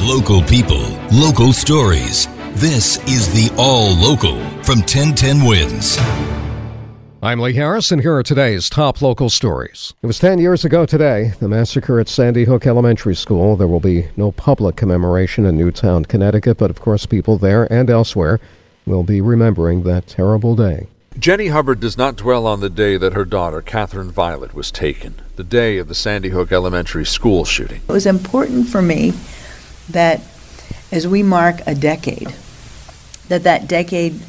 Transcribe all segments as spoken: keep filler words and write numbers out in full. Local people, local stories. This is the All Local from ten ten Wins. I'm Lee Harris, and here are today's top local stories. It was ten years ago today, the massacre at Sandy Hook Elementary School. There will be no public commemoration in Newtown, Connecticut, but of course people there and elsewhere will be remembering that terrible day. Jenny Hubbard does not dwell on the day that her daughter, Catherine Violet, was taken, the day of the Sandy Hook Elementary School shooting. It was important for me that as we mark a decade, that that decade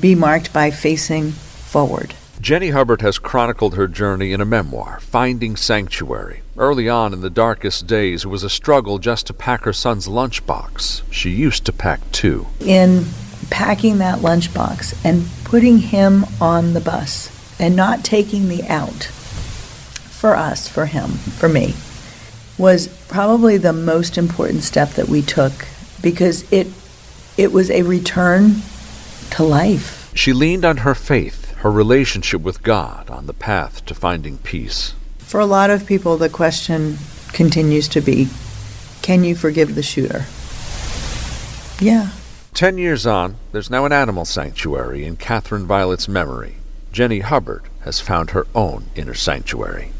be marked by facing forward. Jenny Hubbard has chronicled her journey in a memoir, Finding Sanctuary. Early on in the darkest days, it was a struggle just to pack her son's lunchbox. She used to pack two. In packing that lunchbox and putting him on the bus and not taking the out, for us, for him, for me, was probably the most important step that we took because it, it was a return to life. She leaned on her faith, her relationship with God on the path to finding peace. For a lot of people, the question continues to be, can you forgive the shooter? Yeah. Ten years on, there's now an animal sanctuary in Catherine Violet's memory. Jenny Hubbard has found her own inner sanctuary.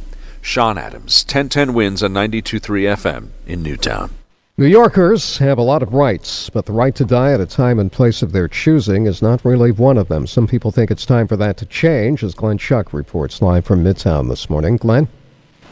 Sean Adams, ten ten Wins on ninety-two point three F M in Newtown. New Yorkers have a lot of rights, but the right to die at a time and place of their choosing is not really one of them. Some people think it's time for that to change, as Glenn Schuck reports live from Midtown this morning. Glenn? Yeah,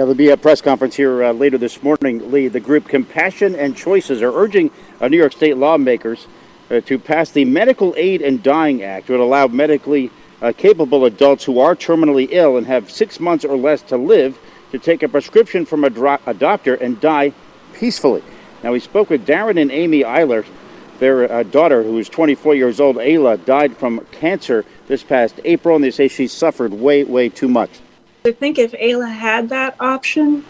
there'll be a press conference here uh, later this morning, Lee. The group Compassion and Choices are urging uh, New York State lawmakers uh, to pass the Medical Aid and Dying Act. It would allow medically uh, capable adults who are terminally ill and have six months or less to live to take a prescription from a, dro- a doctor and die peacefully. Now, we spoke with Darren and Amy Eiler. Their uh, daughter, who is twenty-four years old, Ayla, died from cancer this past April, and they say she suffered way, way too much. I think if Ayla had that option,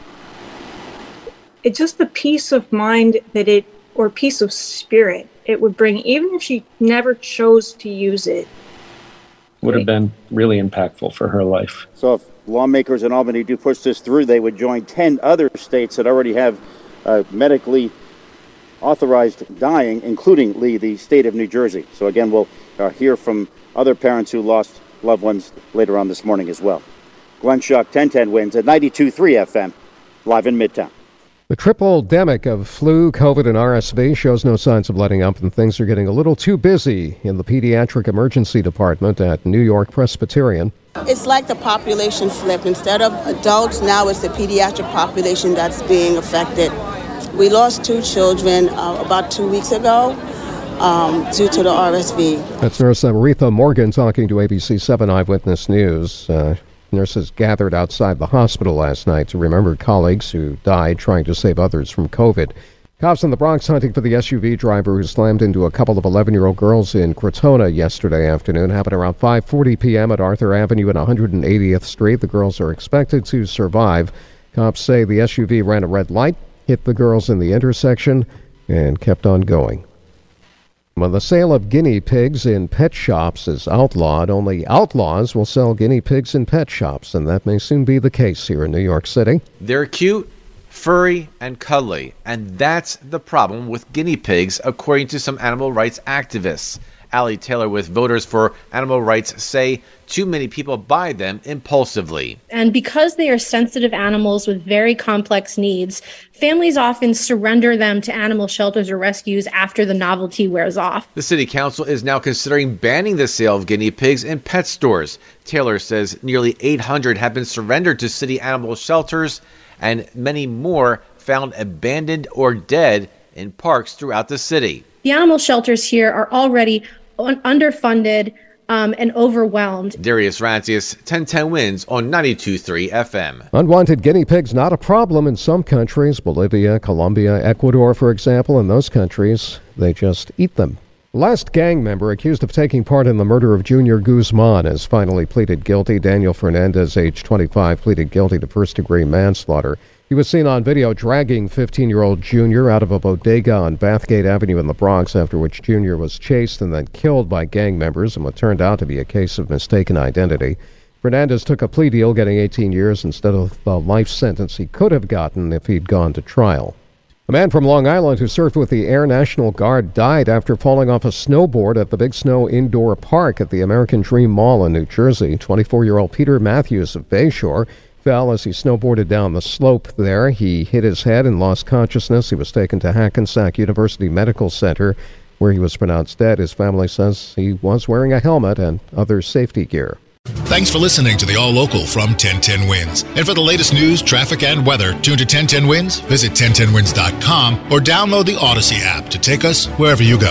it's just the peace of mind that it, or peace of spirit it would bring, even if she never chose to use it. Would have been really impactful for her life. So if lawmakers in Albany do push this through, they would join ten other states that already have Uh, medically authorized dying, including, Lee, the state of New Jersey. So again, we'll uh, hear from other parents who lost loved ones later on this morning as well. Glenn Schuck, ten ten Wins at ninety-two point three F M, live in Midtown. The triple demic of flu, COVID, and R S V shows no signs of letting up, and things are getting a little too busy in the pediatric emergency department at New York Presbyterian. It's like the population flipped. Instead of adults, now it's the pediatric population that's being affected. We lost two children uh, about two weeks ago um, due to the R S V. That's Nurse Aretha Morgan talking to A B C seven Eyewitness News. Uh, nurses gathered outside the hospital last night to remember colleagues who died trying to save others from COVID. Cops in the Bronx hunting for the S U V driver who slammed into a couple of eleven-year-old girls in Crotona yesterday afternoon. Happened around five forty p.m. at Arthur Avenue and one hundred eightieth Street. The girls are expected to survive. Cops say the S U V ran a red light, hit the girls in the intersection, and kept on going. When the sale of guinea pigs in pet shops is outlawed, only outlaws will sell guinea pigs in pet shops, and that may soon be the case here in New York City. They're cute, furry, and cuddly, and that's the problem with guinea pigs, according to some animal rights activists. Allie Taylor with Voters for Animal Rights say too many people buy them impulsively. And because they are sensitive animals with very complex needs, families often surrender them to animal shelters or rescues after the novelty wears off. The city council is now considering banning the sale of guinea pigs in pet stores. Taylor says nearly eight hundred have been surrendered to city animal shelters and many more found abandoned or dead in parks throughout the city. The animal shelters here are already un- underfunded, um, and overwhelmed. Darius Rantzius, ten ten Wins on ninety-two point three F M. Unwanted guinea pigs, not a problem in some countries. Bolivia, Colombia, Ecuador, for example. In those countries, they just eat them. Last gang member accused of taking part in the murder of Junior Guzman has finally pleaded guilty. Daniel Fernandez, age twenty-five, pleaded guilty to first-degree manslaughter. He was seen on video dragging fifteen-year-old Junior out of a bodega on Bathgate Avenue in the Bronx, after which Junior was chased and then killed by gang members in what turned out to be a case of mistaken identity. Fernandez took a plea deal, getting eighteen years instead of the life sentence he could have gotten if he'd gone to trial. A man from Long Island who served with the Air National Guard died after falling off a snowboard at the Big Snow Indoor Park at the American Dream Mall in New Jersey. twenty-four-year-old Peter Matthews of Bayshore fell as he snowboarded down the slope there. He hit his head and lost consciousness. He was taken to Hackensack University Medical Center, where he was pronounced dead. His family says he was wearing a helmet and other safety gear. Thanks for listening to the All Local from ten ten Winds. And for the latest news, traffic, and weather, tune to ten ten Winds, visit ten ten winds dot com, or download the Odyssey app to take us wherever you go.